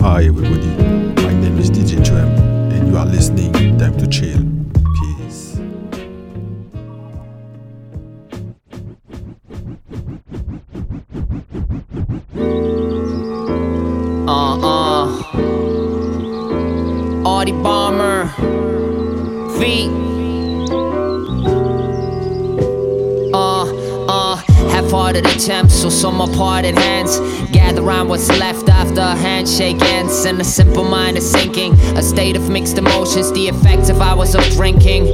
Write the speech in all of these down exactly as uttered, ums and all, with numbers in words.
Hi everybody, my name is D J Tramp and you are listening Time to Chill. Peace. Uh-uh Audi Bomber Feet Half-hearted attempts, so some are parted hands. Gather round what's left after a handshake ends, and a simple mind is sinking. A state of mixed emotions, the effects of hours of drinking.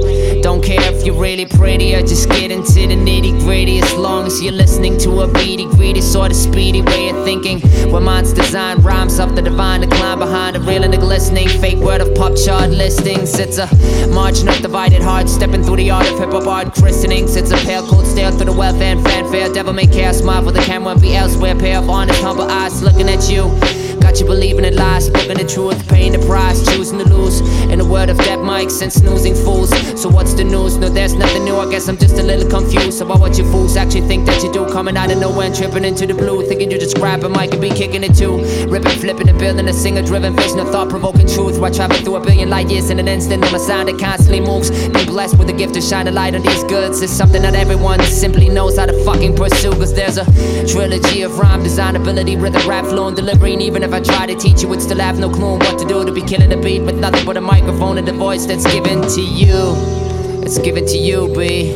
Don't care if you're really pretty or just get into the nitty-gritty, as long as you're listening to a beady, greedy, sort of speedy way of thinking. Where minds design rhymes up the divine decline behind the real and the glistening fake word of pop chart listings. It's a margin of divided hearts, stepping through the art of hip-hop art christenings. It's a pale cold stare through the wealth and fanfare. Devil may care, smile for the camera and be elsewhere. Pair of honest, humble eyes looking at you. Got you believing in lies, looking at truth, paying the price, choosing to lose. In a world of dead mics and snoozing fools. So what's the news? No, there's nothing new. I guess I'm just a little confused about what you fools actually think that you do. Coming out of nowhere and tripping into the blue, thinking you just grab a mic and be kicking it too. Ripping, flipping and building a singer-driven vision of thought-provoking truth. While traveling through a billion light years in an instant on a sound that constantly moves. Be blessed with the gift to shine a light on these goods. It's something that everyone simply knows how to fucking pursue. Cause there's a trilogy of rhyme, designability, rhythm, rap, flow and delivery. And even if I try to teach you, would still have no clue what to do. To be killing a beat with nothing but a microphone and a voice that's given to you. It's given to you, B.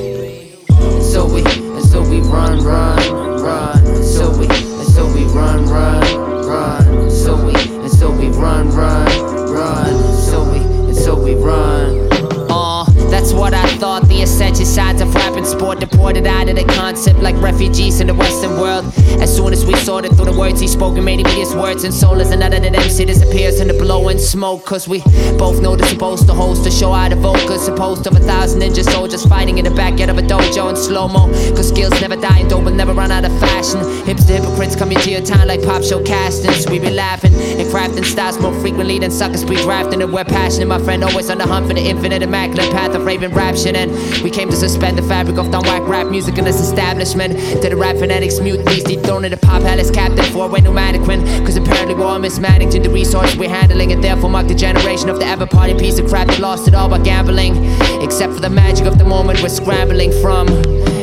And so we, and so we run, run, run. And so we, and so we run, run, run. And so we, and so we run, run, run. And so we, and so we run. Uh, that's what I thought. The essential sides of rap and sport deported out of the concept like refugees in the Western world. As soon as we sorted through the words he spoke, and made him his words and soul as another that M C disappears in the blowing smoke. Cause we both know they're supposed to host a show out of vocals, supposed of a thousand ninja soldiers fighting in the backyard of a dojo in slow-mo. Cause skills never die and dope will never run out of fashion. Hipster hypocrites coming to your town like pop show castings. We be laughing and crafting styles more frequently than suckers be drafting. And we're passionate, my friend, always on the hunt for the infinite immaculate path of raving rapture. And we came to suspend the fabric of down-whack rap music in this establishment. To the rap fanatics, mute these deep thrown into pop hell as captain for way no mannequin. Cause apparently we're all mismanaging the resource we're handling, and therefore mark the generation of the ever-party piece of crap that lost it all by gambling. Except for the magic of the moment we're scrambling from.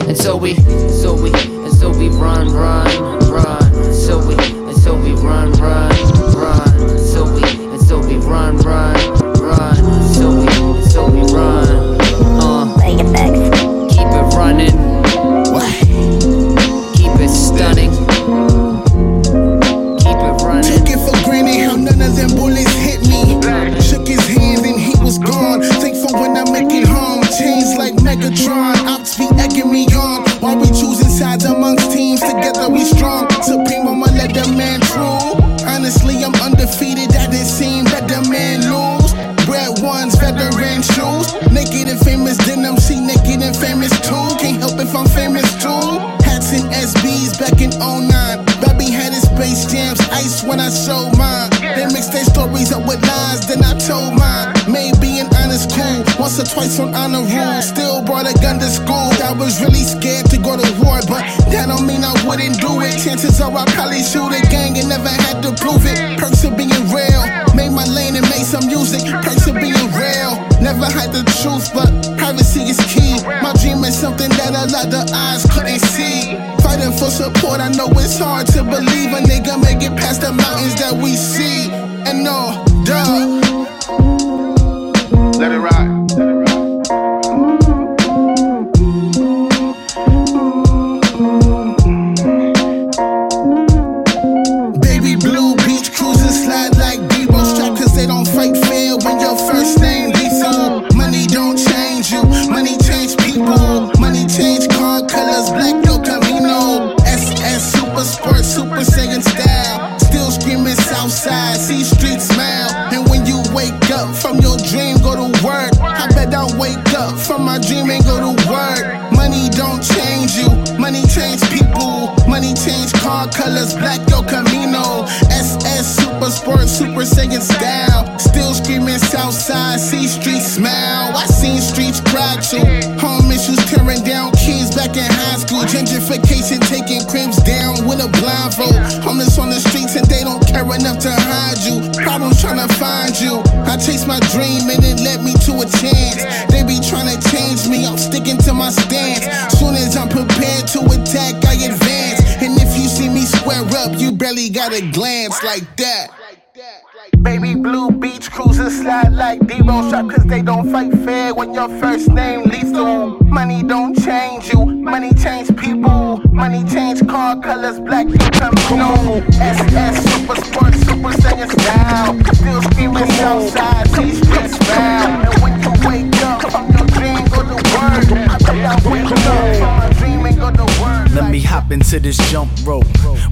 And so we, and so we, and so we run, run, run. And so we, and so we run, run, run. And so we, and so we run, run, run. And so we, and so we run. Keep it running. What? Keep it stunning. Keep it running. Took it for granted how none of them bullets hit me. Shook his hand and he was gone. Thankful when I make it home. Chains like Megatron. Ops be egging me on. While we choosing sides amongst teams, together we strong. Supreme, I'ma let the man rule. Honestly, I'm undefeated. I didn't seem that the man lose. Red ones, veteran shoes. Naked and famous denim, see naked and famous too. Can't help if I'm famous too. Hats and S Bs back in oh nine. Bobby had his space jams, ice when I showed mine. They mixed their stories up with lies, then I told mine. Made being honest cool, once or twice on honor roll. Still brought a gun to school. I was really scared to go to war, but that don't mean I wouldn't do it. Chances are I probably shoot a gang and never had to prove it. Perks of being real, made my lane and made some music. Perks of being real, never hide the truth, but privacy is key. My dream is something that a lot of eyes couldn't see. Fighting for support, I know it's hard to believe a nigga make it past the mountains that we see. And no, duh. Let it ride. Black El Camino, S S Super Sport, Super Saiyan style. Still screaming Southside, see streets smile. I seen streets cry too. Home issues tearing down kids back in high school. Gentrification. vacation, taking Crips down with a blindfold. Homeless on the streets and they don't care enough to hide you. Problems trying to find you. I chase my dream and it led me to a chance. They be trying to change me, I'm sticking to my stance. Soon as I'm prepared to attack, I advance. And if you see me square up, you barely got a glance like that. Baby blue beach cruisers slide like Debo. Shop cause they don't fight fair when your first name lethal. Money don't change you, money change people. Money change car colors, black become blue. S S super sport, super saiyan style. Still screaming outside, she's just foul. And when you wake up from your dream, go to work. I bet I wake up from my dream and go to work. Let me hop into this jump rope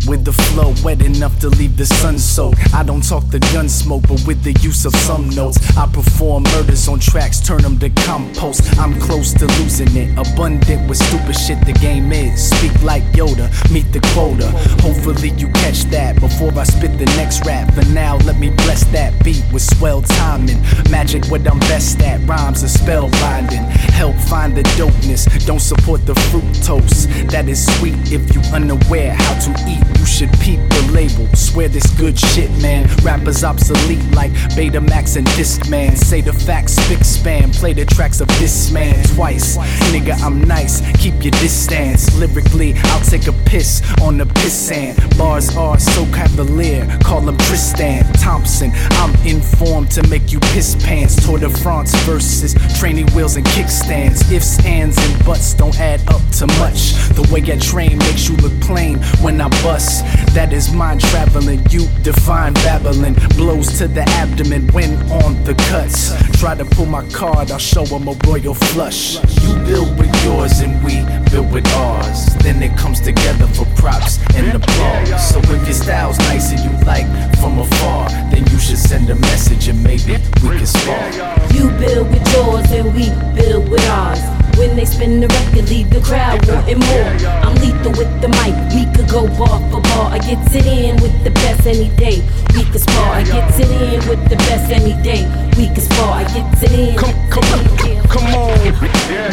with the flow wet enough to leave the sun soaked. I don't talk the gun smoke, but with the use of some notes, I perform murders on tracks, turn them to compost. I'm close to losing it, abundant with stupid shit the game is. Speak like Yoda, meet the quota. Hopefully you catch that before I spit the next rap. For now, let me bless that beat with swell timing. Magic what I'm best at, rhymes are spellbinding. Help find the dopeness, don't support the fructose. That is sweet if you unaware how to eat. You should peep the label, swear this good shit, man. Rappers obsolete like Betamax and Discman. Say the facts, big span, play the tracks of this man twice. Nigga, I'm nice, keep your distance. Lyrically, I'll take a piss on the pissant. Bars are so cavalier, call them Tristan Thompson. I'm informed to make you piss pants. Tour de France versus training wheels and kickstands. Ifs, ands, and buts don't add up to much. The way I train makes you look plain when I bust. That is mind traveling, you define babbling. Blows to the abdomen when on the cuts. Try to pull my card, I'll show them a royal flush. You build with yours and we build with ours. Then it comes together for props and applause. So if your style's nice and you like from afar, then you should send a message and maybe we can spar. You build with yours and we build with ours. When they spin the record, leave the crowd wanting more. I'm lethal with the mic, we could go bar for bar. I gets it in with the best any day, we could spar. I gets it in with the best any day, we could spar. I gets it in. Come, come, come, come on.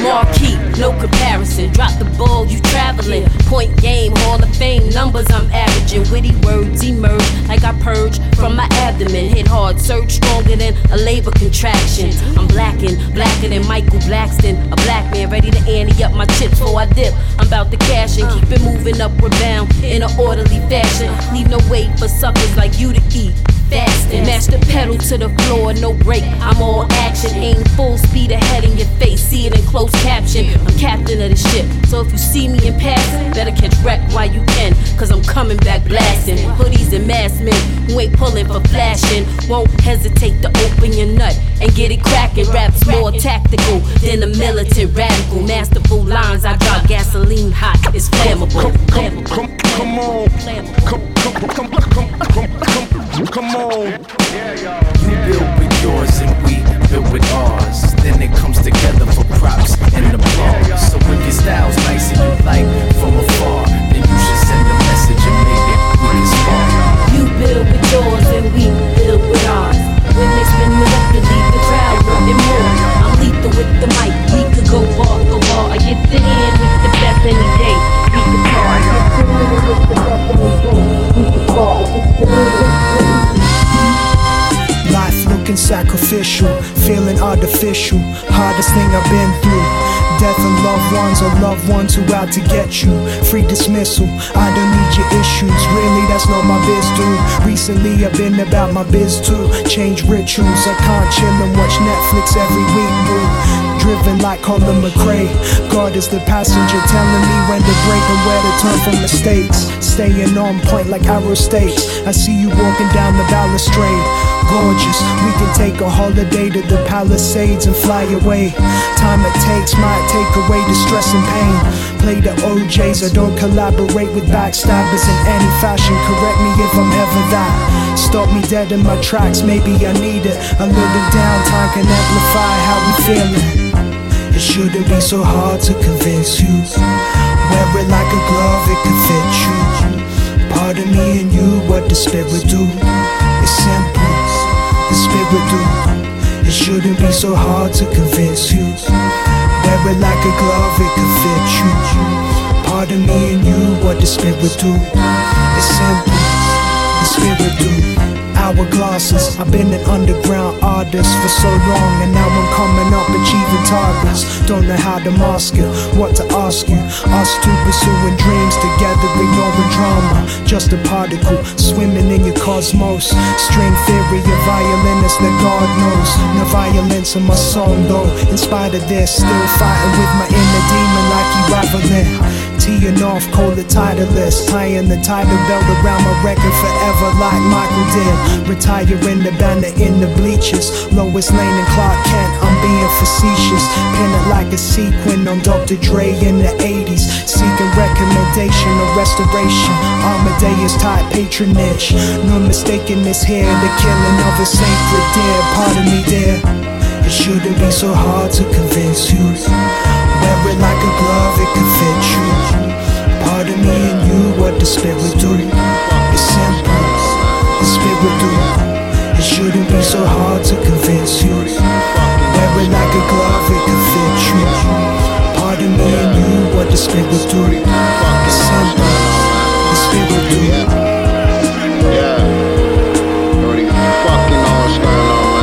Marquee, no comparison. Drop the ball, you traveling. Point game, Hall of Fame numbers I'm averaging. Witty words emerge like I purge from my abdomen. Hit hard, surge stronger than a labor contraction. I'm blacking, blacker than Michael Blackston, a black man, ready to ante up my chips before I dip. I'm about to cash and keep it moving upward bound in an orderly fashion. Leave no wait for suckers like you to eat. Fasting, mash the pedal to the floor, no break. I'm all action, aim full speed ahead in your face. See it in closed caption. I'm captain of the ship, so if you see me in passing, better catch wreck while you can, cause I'm coming back blasting. Hoodies and masked men who ain't pulling for flashing. Won't hesitate to open your nut and get it cracking. Raps more tactical than a militant radical. Masterful lines, I drop gasoline hot. It's flammable. Come, come, come on. Come, come, come, come, come, come, come on. You build with yours and we build with ours. Then it comes together for props and applause. So if your style's nice and you like from afar, then you should send a message and make it with spark. You build with yours and we build with ours. When they spin the record, leave the crowd wanting more. I'm lethal with the mic, we could go bar for bar. I get the end with the best any day. We could bar. With the best any day. We could bar. Life looking sacrificial, feeling artificial. Hardest thing I've been through. Death of loved ones or loved ones who out to get you. Free dismissal, I don't need your issues. Really, that's not my biz, dude. Recently, I've been about my biz too. Change rituals, I can't chill and watch Netflix every week, dude. Driven like Colin McRae. God is the passenger telling me when to break and where to turn from mistakes. Staying on point like arrow states. I see you walking down the balustrade. Gorgeous, we can take a holiday to the Palisades and fly away. Time it takes might take away the stress and pain. Play the O Js, I don't collaborate with backstabbers in any fashion. Correct me if I'm ever that. Stop me dead in my tracks, maybe I need it. A little downtime can amplify how we feeling. It shouldn't be so hard to convince you. Wear it like a glove, it can fit you. Part of me and you, what the spirit do. It's simple, the spirit do. It shouldn't be so hard to convince you. Wear it like a glove, it can fit you. part of me and you, what the spirit do. It's simple, the spirit do. Hourglasses, I've been an underground artist for so long, and now I'm coming up achieving targets. Don't know how to mask it, what to ask you. Us two pursuing dreams together, ignoring drama. Just a particle, swimming in your cosmos. String theory, a violinist that God knows. No violence in my song though, in spite of this. Still fighting with my inner demon like you rivaling. Teeing off, cold and titleless, tying the title belt around my record forever like Michael did. Retiring the banner in the bleachers, Lois Lane and Clark Kent, I'm being facetious. Pin it like a sequin on Doctor Dre in the eighties, seeking recommendation or restoration. Amadeus type patronage, no mistaking this here, the killing of a sacred deer. Pardon me dear, it shouldn't be so hard to convince you. Wear it like a glove, it can fit you. Part of me and you, what the spirit do. It's simple, the spirit do. It shouldn't be so hard to convince you. Wear it like a glove, it can fit you. Part of me and you, what the spirit do. It's simple, the spirit do. Yeah, yeah. Already fucking all that's going on.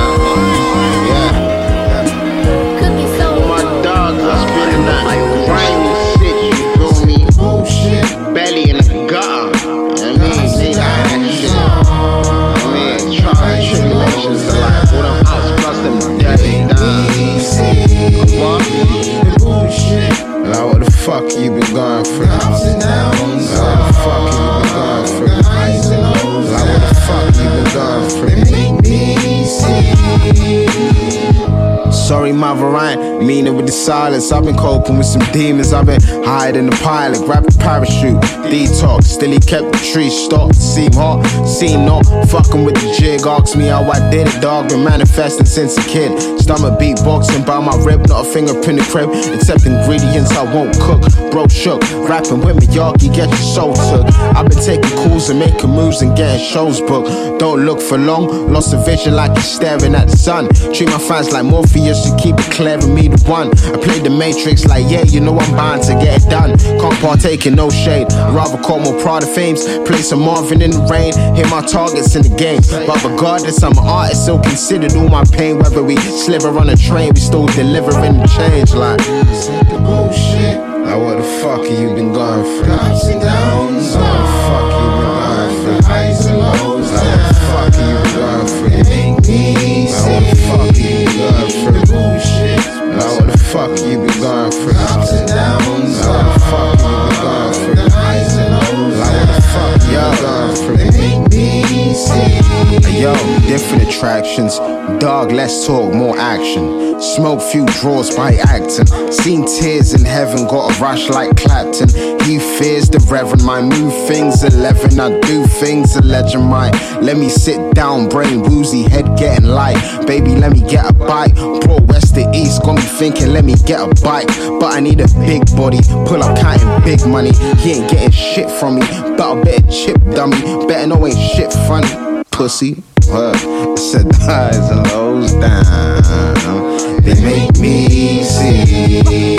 Fuck you been gone for now. How the fuck you been gone for now? How the fuck you been gone for me? Sorry, my variant, meaning with the silence. I've been coping with some demons. I've been hiding the pilot, grab the parachute, detox. Still he kept the tree stopped. Seem hot, seem not. Fucking with the jig. Ask me how I did it, dog. Been manifesting since a kid. Stomach beatboxing by my rib, not a finger in the crib, except ingredients I won't cook. Bro shook, rapping with me, y'all, you get your soul took. I've been taking calls and making moves and getting shows booked. Don't look for long, lost a vision like you're staring at the sun. Treat my fans like Morpheus and keep declaring me the one. I play the Matrix like, yeah, you know I'm bound to get it done. Can't partake in no shade, I'd rather call more Prada fames. Play some Marvin in the rain, hit my targets in the game. But regardless, I'm an artist, so considered all my pain, whether we sliver on a train, we still delivering the change like bullshit. Now what the fuck have you been gone for? Ups and downs. Now what the fuck you been gone for? Highs and lows. Now what the fuck you been gone for? It ain't easy. Now what the fuck you been gone for? Bullshit. Now what the fuck you been gone for? Ups and downs. Now what the fuck you been gone for? Highs and lows. Now what the fuck you been gone for? It ain't easy. Yo, different attractions. Dog, less talk, more action. Smoke few draws by acting. Seen tears in heaven, got a rush like Clapton. He fears the reverend, my move things eleven. I do things a legend might. Let me sit down, brain woozy, head getting light. Baby, let me get a bite. Bro, west to east, got me thinking, let me get a bite. But I need a big body, pull up counting big money. He ain't getting shit from me, but I better chip dummy. Better know ain't shit funny, pussy. It said the highs and lows down. They make me see.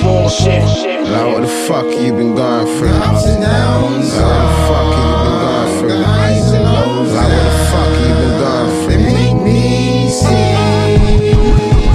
Bullshit. Now what the fuck you been gone for? Ups and downs. Now what the fuck you been gone for? Highs and lows. Now what the fuck you been gone for? They make me see.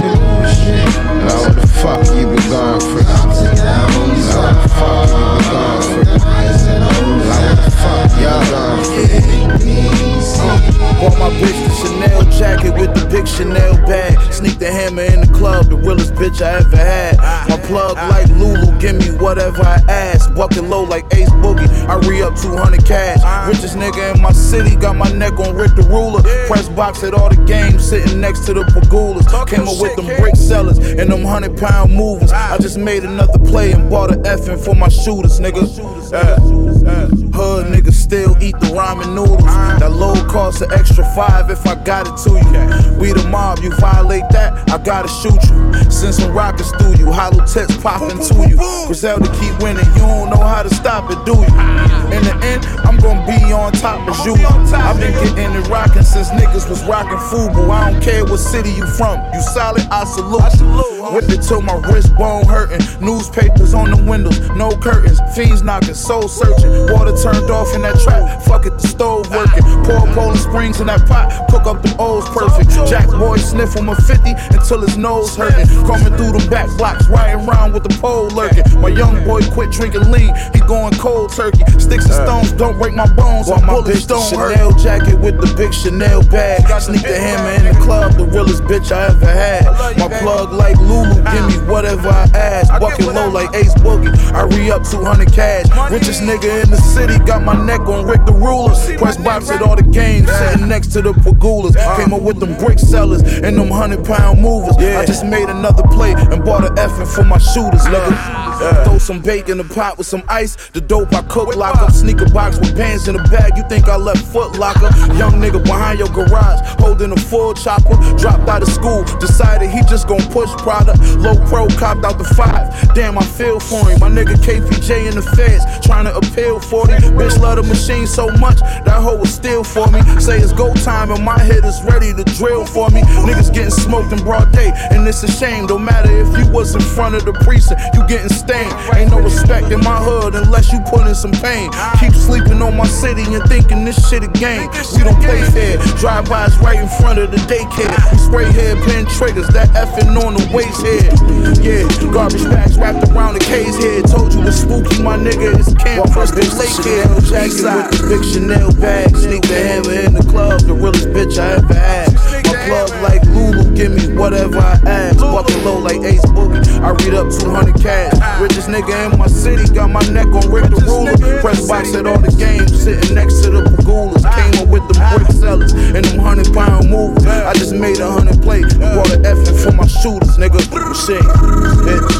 Bullshit. Now what the fuck you been gone for? Ups and downs. Now what the fuck you been gone for? Highs and lows. Now what the fuck you been gone for? They make me see. Bought my bitch the Chanel jacket with the big Chanel bag. Sneak the hammer in the club, the realest bitch I ever had. My plug like Lulu, give me whatever I ask. Walking low like Ace Boogie, I re-up two hundred cash. Richest nigga in my city, got my neck on Rick the Ruler. Press box at all the games, sitting next to the Pegulas. Came up with them brick sellers and them hundred pound movers. I just made another play and bought an effing for my shooters, nigga. Hood niggas still eat the ramen noodles. That low cost of extra five if I got it to you. We the mob, you violate that, I gotta shoot you. Send some rockets through you, hollow tips popping to you. Griselda keep winning, you don't know how to stop it, do you? In the end, I'm gonna be on top of you. I've been getting it rocking since niggas was rocking FUBU. I don't care what city you from, you solid, I salute you. Whip it till my wrist bone hurting. Newspapers on the windows, no curtains. Fiends knocking, soul searching. Water turned off in that trap. Fuck it, the stove working. Pour Poland Springs in that pot. Cook up the O's perfect. Jack Boy sniff on my fifty until his nose hurting. Coming through the back blocks, riding round with the pole lurking. My young boy quit drinking lean. He going cold turkey. Sticks and stones don't break my bones. While my bitch don't hurt. Chanel jacket with the big Chanel bag. Sneak the hammer in the club. The realest bitch I ever had. My plug like Lulu. Give me whatever I ask. Bucket low like Ace Boogie. I re-up two hundred cash. Richest nigga in the city. Got my neck on Rick the Ruler. Press box at all the games. Sitting next to the Pegulas. Came up with them brick sellers and them hundred pound movers. I just made another play and bought an effing for my shooters, nigga. Throw some bacon in the pot with some ice. The dope I cook, lock up. Sneaker box with pants in the bag. You think I left Footlocker? Young nigga behind your garage, holding a full chopper. Dropped out of school, decided he just gon' push product. Low pro copped out the five. Damn, I feel for him. My nigga K P J in the feds, trying to appeal for him. Bitch love the machine so much, that hoe was still for me. Say it's go time and my head is ready to drill for me. Niggas getting smoked in broad day, and it's a shame. Don't matter if you was in front of the precinct, you getting stained. Ain't no respect in my hood unless you put in some pain. Keep sleeping on my city and thinking this shit a game. We don't play fair, drive-bys right in front of the daycare. We spray head, pin triggers, that effing on the waist head. Yeah, garbage bags wrapped around the case head. Told you it's spooky, my nigga, it's camp Preston Lake here. Eastside with the big Chanel bag. Sneak the hammer in the club, the realest bitch I ever had. My plug like Lulu, give me whatever I ask. Bucket low like Ace Boogie, I read up two hundred cash. Richest nigga in my city, got my neck on Rick the Ruler. Press box at all the games, sitting next to the Pegulas. Came up with the brick sellers and them hundred pound movers. I just made a hundred play, bought an effing for my shooters, nigga. Shit, bitch.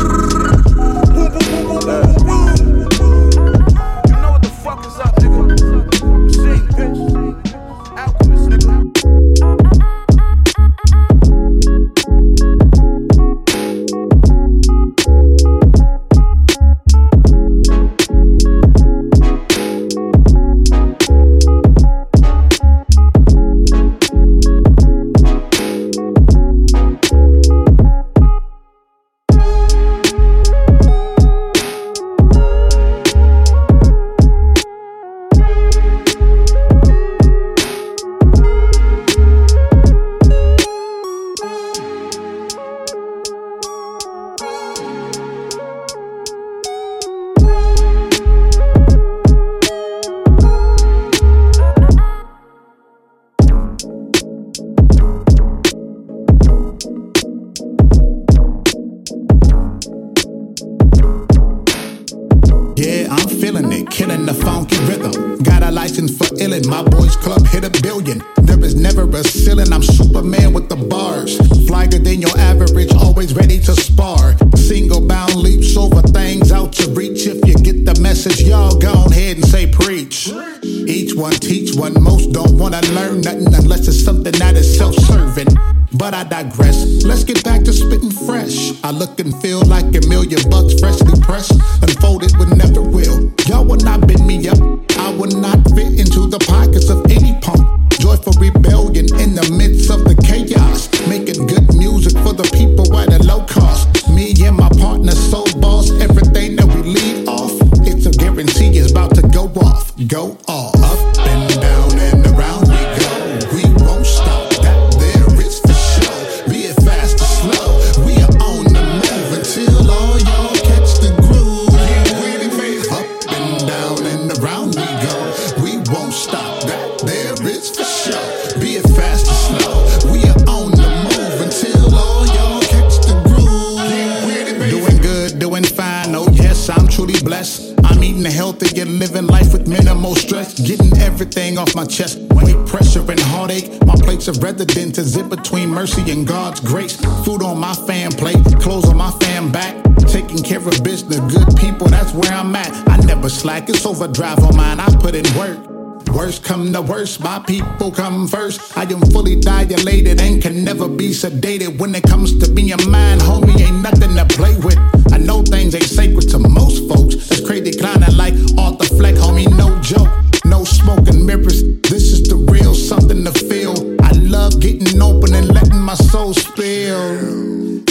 My people come first. I am fully dilated and can never be sedated. When it comes to being mine, homie, ain't nothing to play with. I know things ain't sacred to most folks. It's crazy climbing like Arthur Fleck, homie, no joke. No smoke and mirrors. This is the real, something to feel. I love getting open and letting my soul spill.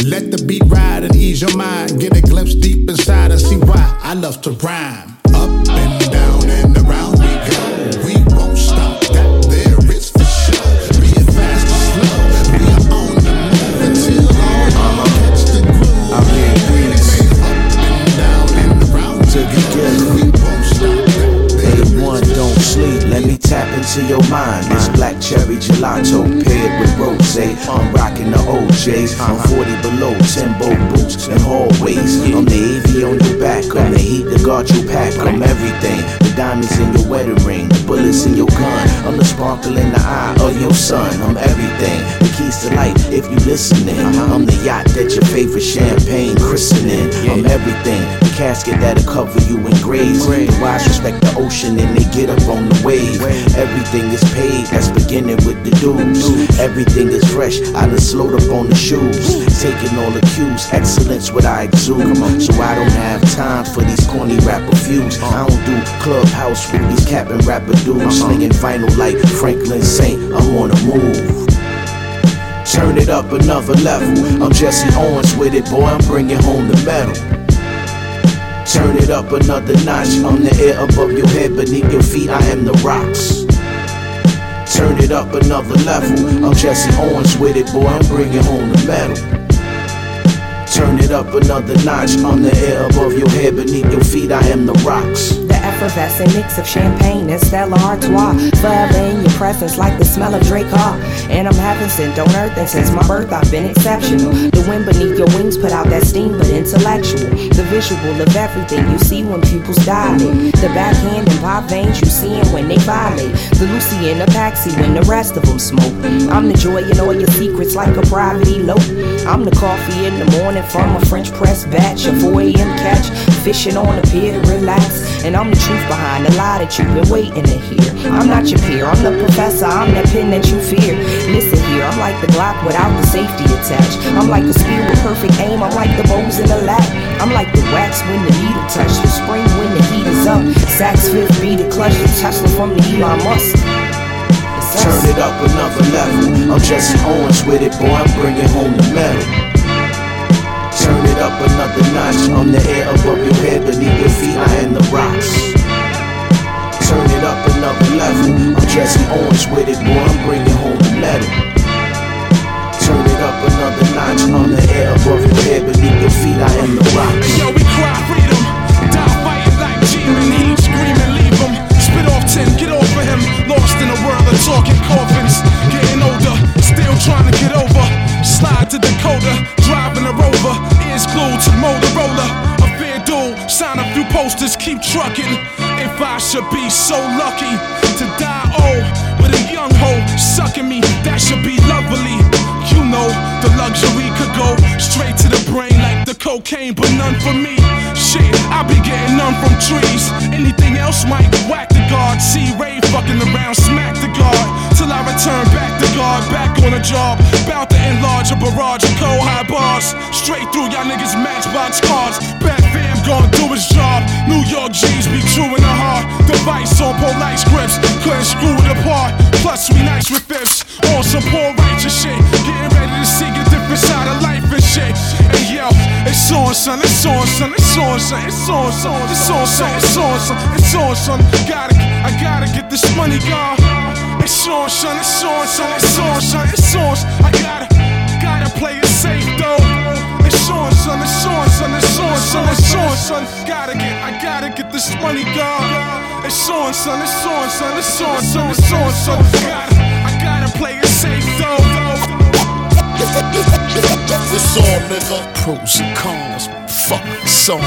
Let the beat ride. to your mind. It's black cherry gelato paired with rosé. I'm rocking the O Js. I'm forty below, Timbo boots and hallways. I'm the A V on your back, I'm the heat that guard your pack. I'm everything, the diamonds in your wedding ring, the bullets in your gun. I'm the sparkle in the eye of your sun. I'm everything, the keys to life if you listening. I'm the yacht that your favorite champagne christening. I'm everything, the casket that'll cover you in graves. The wise respect the ocean and they get up on the wave. Everything is paid, that's beginning with the dues. Everything is fresh, I done slowed up on the shoes. Taking all the cues, excellence what I exude. So I don't have time for these corny rapper feuds. I don't do clubhouse with these cap and rapper dudes. Slinging vinyl like Franklin Saint, I'm on the move. Turn it up another level. I'm Jesse Owens with it, boy, I'm bringing home the medal. Turn it up another notch. I'm the air above your head, beneath your feet, I am the rocks. Turn it up another level. I'm Jesse Owens with it, boy, I'm bringing home the medal. Turn it up another notch. I'm the air above your head, beneath your feet, I am the rocks. The effervescent mix of champagne and Stella Artois, forever in your presence like the smell of Dracar. And I'm heaven sent on earth, and since my birth I've been exceptional. The wind beneath your wings put out that steam, but intellectual. The visual of everything you see when pupils dilate. The backhand and pop veins you seeing when they violate. The Lucy in the Paxi when the rest of them smoke. I'm the joy in all your secrets like a private elope. I'm the coffee in the morning from a French press batch, a four a.m. catch, fishing on the pier to relax. And I'm the truth behind the lie that you've been waiting to hear. I'm not your peer, I'm the professor, I'm that pin that you fear. Listen here, I'm like the Glock without the safety attached. I'm like a spear with perfect aim, I'm like the bows in the lap. I'm like the wax when the needle touch, the spring when the heat is up. Sax fifth beat a clutch, the Tesla from the Elon Musk. Turn it up another level. I'm Jesse Owens with it, boy, I'm bringing home the medal. Turn it up another notch. I'm the air above your head, beneath your feet, I am the rocks. Turn it up another level. I'm Jesse Owens with it, boy, I'm bringing home the medal. Turn it up another notch. I'm the air above your head, beneath your feet, I am the rocks. Yo, we cry freedom, die fighting like Jimmy. Scream and leave him, spit off ten, get over him. Lost in a world of talking coffins, getting older, still trying to get over. Slide to Dakota, driving a Rover, ears glued to Motorola. A fair duel, sign a few posters, keep trucking. If I should be so lucky to die old with a young hoe sucking me, that should be lovely. You know, the luxury could go straight to the brain like the cocaine, but none for me. Shit, I be getting none from trees. Anything else might whack the guard. See Ray fucking around, smack the guard. Till I return back to guard, back on a job. Bout to enlarge a barrage of cold high bars. Straight through y'all niggas matchbox cars. Bad fam gon' do his job. New York G's be true in the heart. Device on polite scripts, couldn't screw it apart. Plus we nice with fifths, on some poor righteous shit. Getting ready to see a different side of life and shit. And yo, it's on son, it's on son, it's on. It's on, son, it's on, son, it's on, son, it's on, son. Gotta, I gotta get this money gone. It's on, son, it's on, son, it's on, son, it's on. I gotta, gotta play it safe though. It's on, son, it's on, son, it's on, son, it's on, son. Gotta get, I gotta get this money gone. It's on, son, it's on, son, it's on, son, it's on, son. Gotta, I gotta play it safe though. It's all nigga. Pros and cons, fuck some.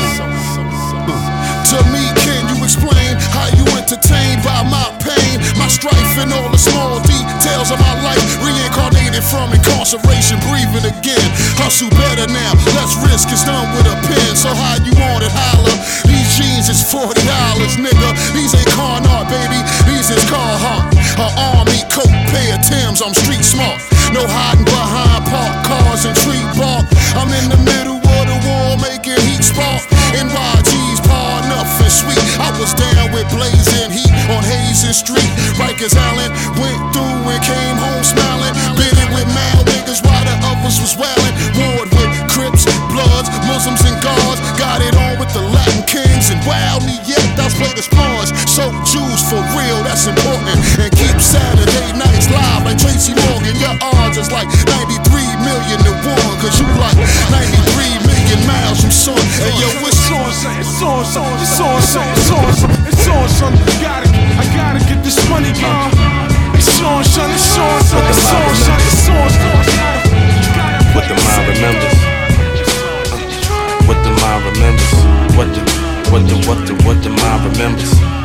To me, can you explain how you entertained by my pain? My strife and all the small details of my life. Reincarnated from incarceration, breathing again. Hustle better now, less risk is done with a pen. So how you want it, holla. These jeans is forty dollars, nigga. These ain't Carnard, baby, these is Carhartt. A army coat, pair of Timbs, I'm street smart. No hiding behind parked cars and tree bark. I'm in the middle of the wall making heat spark. N Y G's par enough and sweet. I was down with blazing heat on Hazen Street. Rikers Island went through and came home smiling. Bidding with mad niggas while the others was wailing. Warred with Crips, Bloods, Muslims and guards. Got it on with the Latin Kings and wildly yet I play the spawns. So Jews for real, that's important. And keep Saturday nights live like Tracy Morgan. Your odds is like ninety-three million to one. Cause you like ninety-three million miles from sun. Hey yo, it's on, son, it's on, son, it's on, son, it's on, son, it's on, son. I gotta, I gotta get this money, y'all.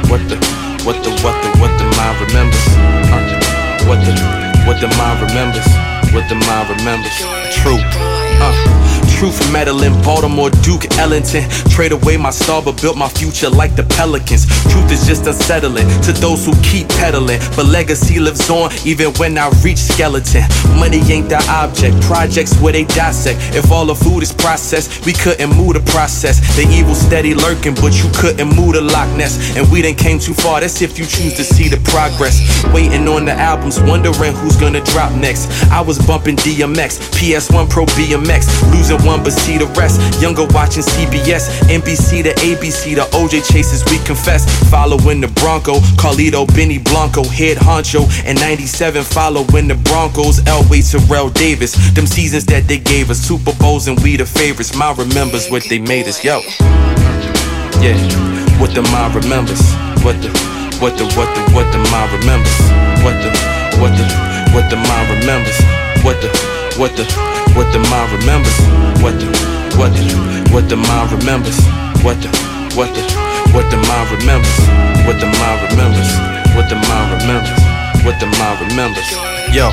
What the, what the, what the, what the mind remembers? Uh, what the, what the mind remembers? What the mind remembers? True. Uh. Truth, Madeline, Baltimore, Duke, Ellington. Trade away my star but built my future like the Pelicans. Truth is just unsettling to those who keep peddling, but legacy lives on even when I reach skeleton. Money ain't the object, projects where they dissect. If all the food is processed, we couldn't move the process. The evil steady lurking, but you couldn't move the Loch Ness. And we done came too far, that's if you choose to see the progress. Waiting on the albums, wondering who's gonna drop next. I was bumping D M X, P S one Pro B M X, losing one but see the rest. Younger watching C B S, N B C to A B C, the O J chases we confess. Following the Bronco, Carlito, Benny Blanco, head honcho, and ninety-seven following the Broncos, Elway, Terrell Davis. Them seasons that they gave us, Super Bowls and we the favorites. My remembers what they made us, yo. Yeah, what the mind remembers. What the, what the, what the, what the mind remembers. What the, what the, what the mind remembers. What the, what the, what the mind remembers. What the, what the, what the mind remembers. What the, what the, what the mind remembers. What the mind remembers. What the mind remembers. What the mind remembers. Yo.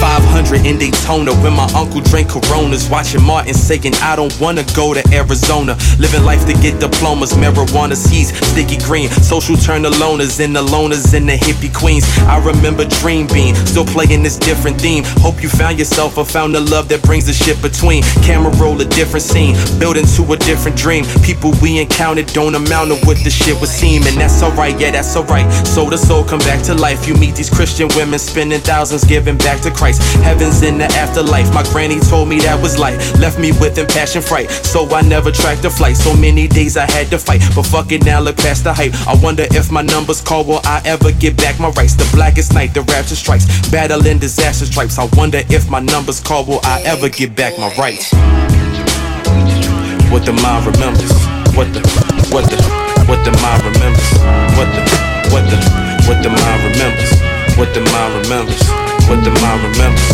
five hundred in Daytona when my uncle drank Coronas, watching Martin saying I don't wanna go to Arizona. Living life to get diplomas, marijuana seeds, sticky green. Social turn the loners and the loners and the hippie queens. I remember dream being, still playing this different theme. Hope you found yourself or found the love that brings the shit between. Camera roll a different scene, building to a different dream. People we encountered don't amount to what the shit was seen. And that's alright, yeah that's alright. Soul to soul come back to life. You meet these Christian women spending thousands giving back to Christ. Heaven's in the afterlife. My granny told me that was life. Left me with impassioned fright, so I never tracked a flight. So many days I had to fight, but fuck it now, look past the hype. I wonder if my numbers call, will I ever get back my rights? The blackest night, the rapture strikes, battling disaster stripes. I wonder if my numbers call, will I ever get back my rights? What the mind remembers. What the, what the, what the mind remembers. What the, what the, what the mind remembers. What the mind remembers. What the mind remembers.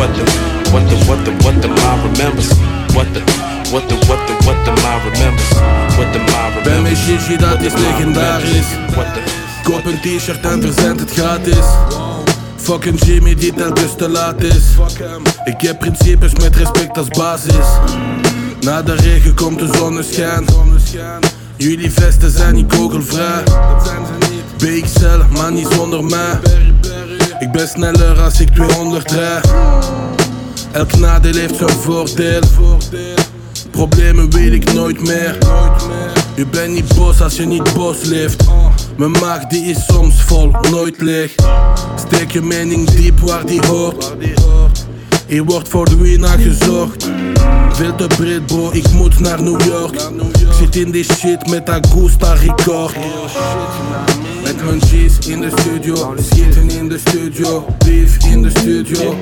What the, what the, what the, what the mind remembers. What the, what the, what the, what the mind remembers. What the mind remembers. Bij mij Gigi, dat is legendarisch. Koop een t-shirt en verzend het gratis. Fucking Jimmy die tel dus te laat is. Ik heb principes met respect als basis. Na de regen komt de zonneschijn. Jullie vesten zijn niet kogelvrij. B X L, maar niet zonder mij. Ik ben sneller als ik tweehonderd rijd. Elk nadeel heeft zijn voordeel. Problemen wil ik nooit meer. Je bent niet boos als je niet boos leeft. Mijn maag die is soms vol, nooit leeg. Steek je mening diep waar die hoort. Hier wordt voor de winnaar gezocht. Veel te breed bro, ik moet naar New York. Ik zit in die shit met Augusta Record. Met mijn G's in de studio, schieten in de studio, beef in de studio.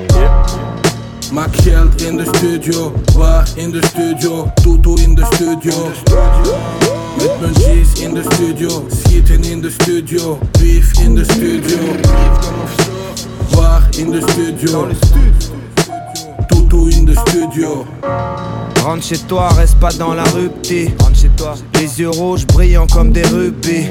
Maak geld in de studio, waar in de studio, tutu in de studio. Met mijn G's in de studio, schieten in de studio, beef in de studio. Waar in de studio, tutu in de studio. Rentre chez toi, reste pas dans la rue petit. Rentre chez toi. Les yeux rouges brillants comme des rubis.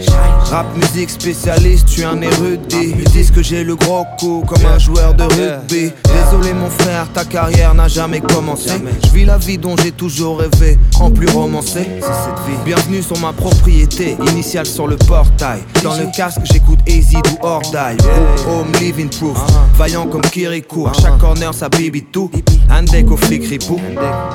Rap musique spécialiste, tu es un érudit. Ils disent que j'ai le gros coup comme un joueur de rugby. Désolé mon frère, ta carrière n'a jamais commencé. Je vis la vie dont j'ai toujours rêvé, en plus romancé. Bienvenue sur ma propriété, initiale sur le portail. Dans le casque j'écoute Easy Do Or Die. Home living proof, vaillant comme Kirikou. À chaque corner sa bibi tout, un deck au flic ripou.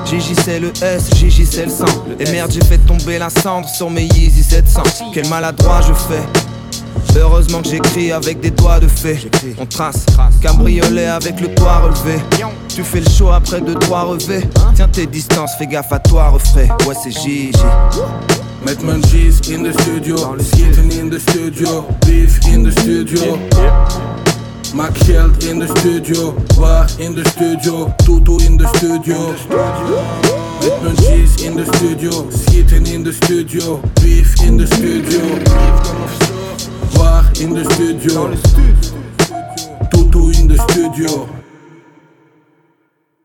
Gigi c'est le S, Gigi c'est le sang. Et merde j'ai fait tomber la cendre sur mes Yeezy sept cents. Quel maladroit je fais. Heureusement que j'écris avec des doigts de fée. On trace, cabriolet avec le toit relevé. Tu fais le show après deux trois revêts. Tiens tes distances, fais gaffe à toi refrais. Ouais c'est Gigi. Met mijn G's in the studio, schieten in the studio, beef in the studio. Maak geld in de studio, waar in de studio, tutu in de studio. Met mijn G's in de studio, schieten in de studio, beef in de studio. Waar in de studio, tutu in de studio.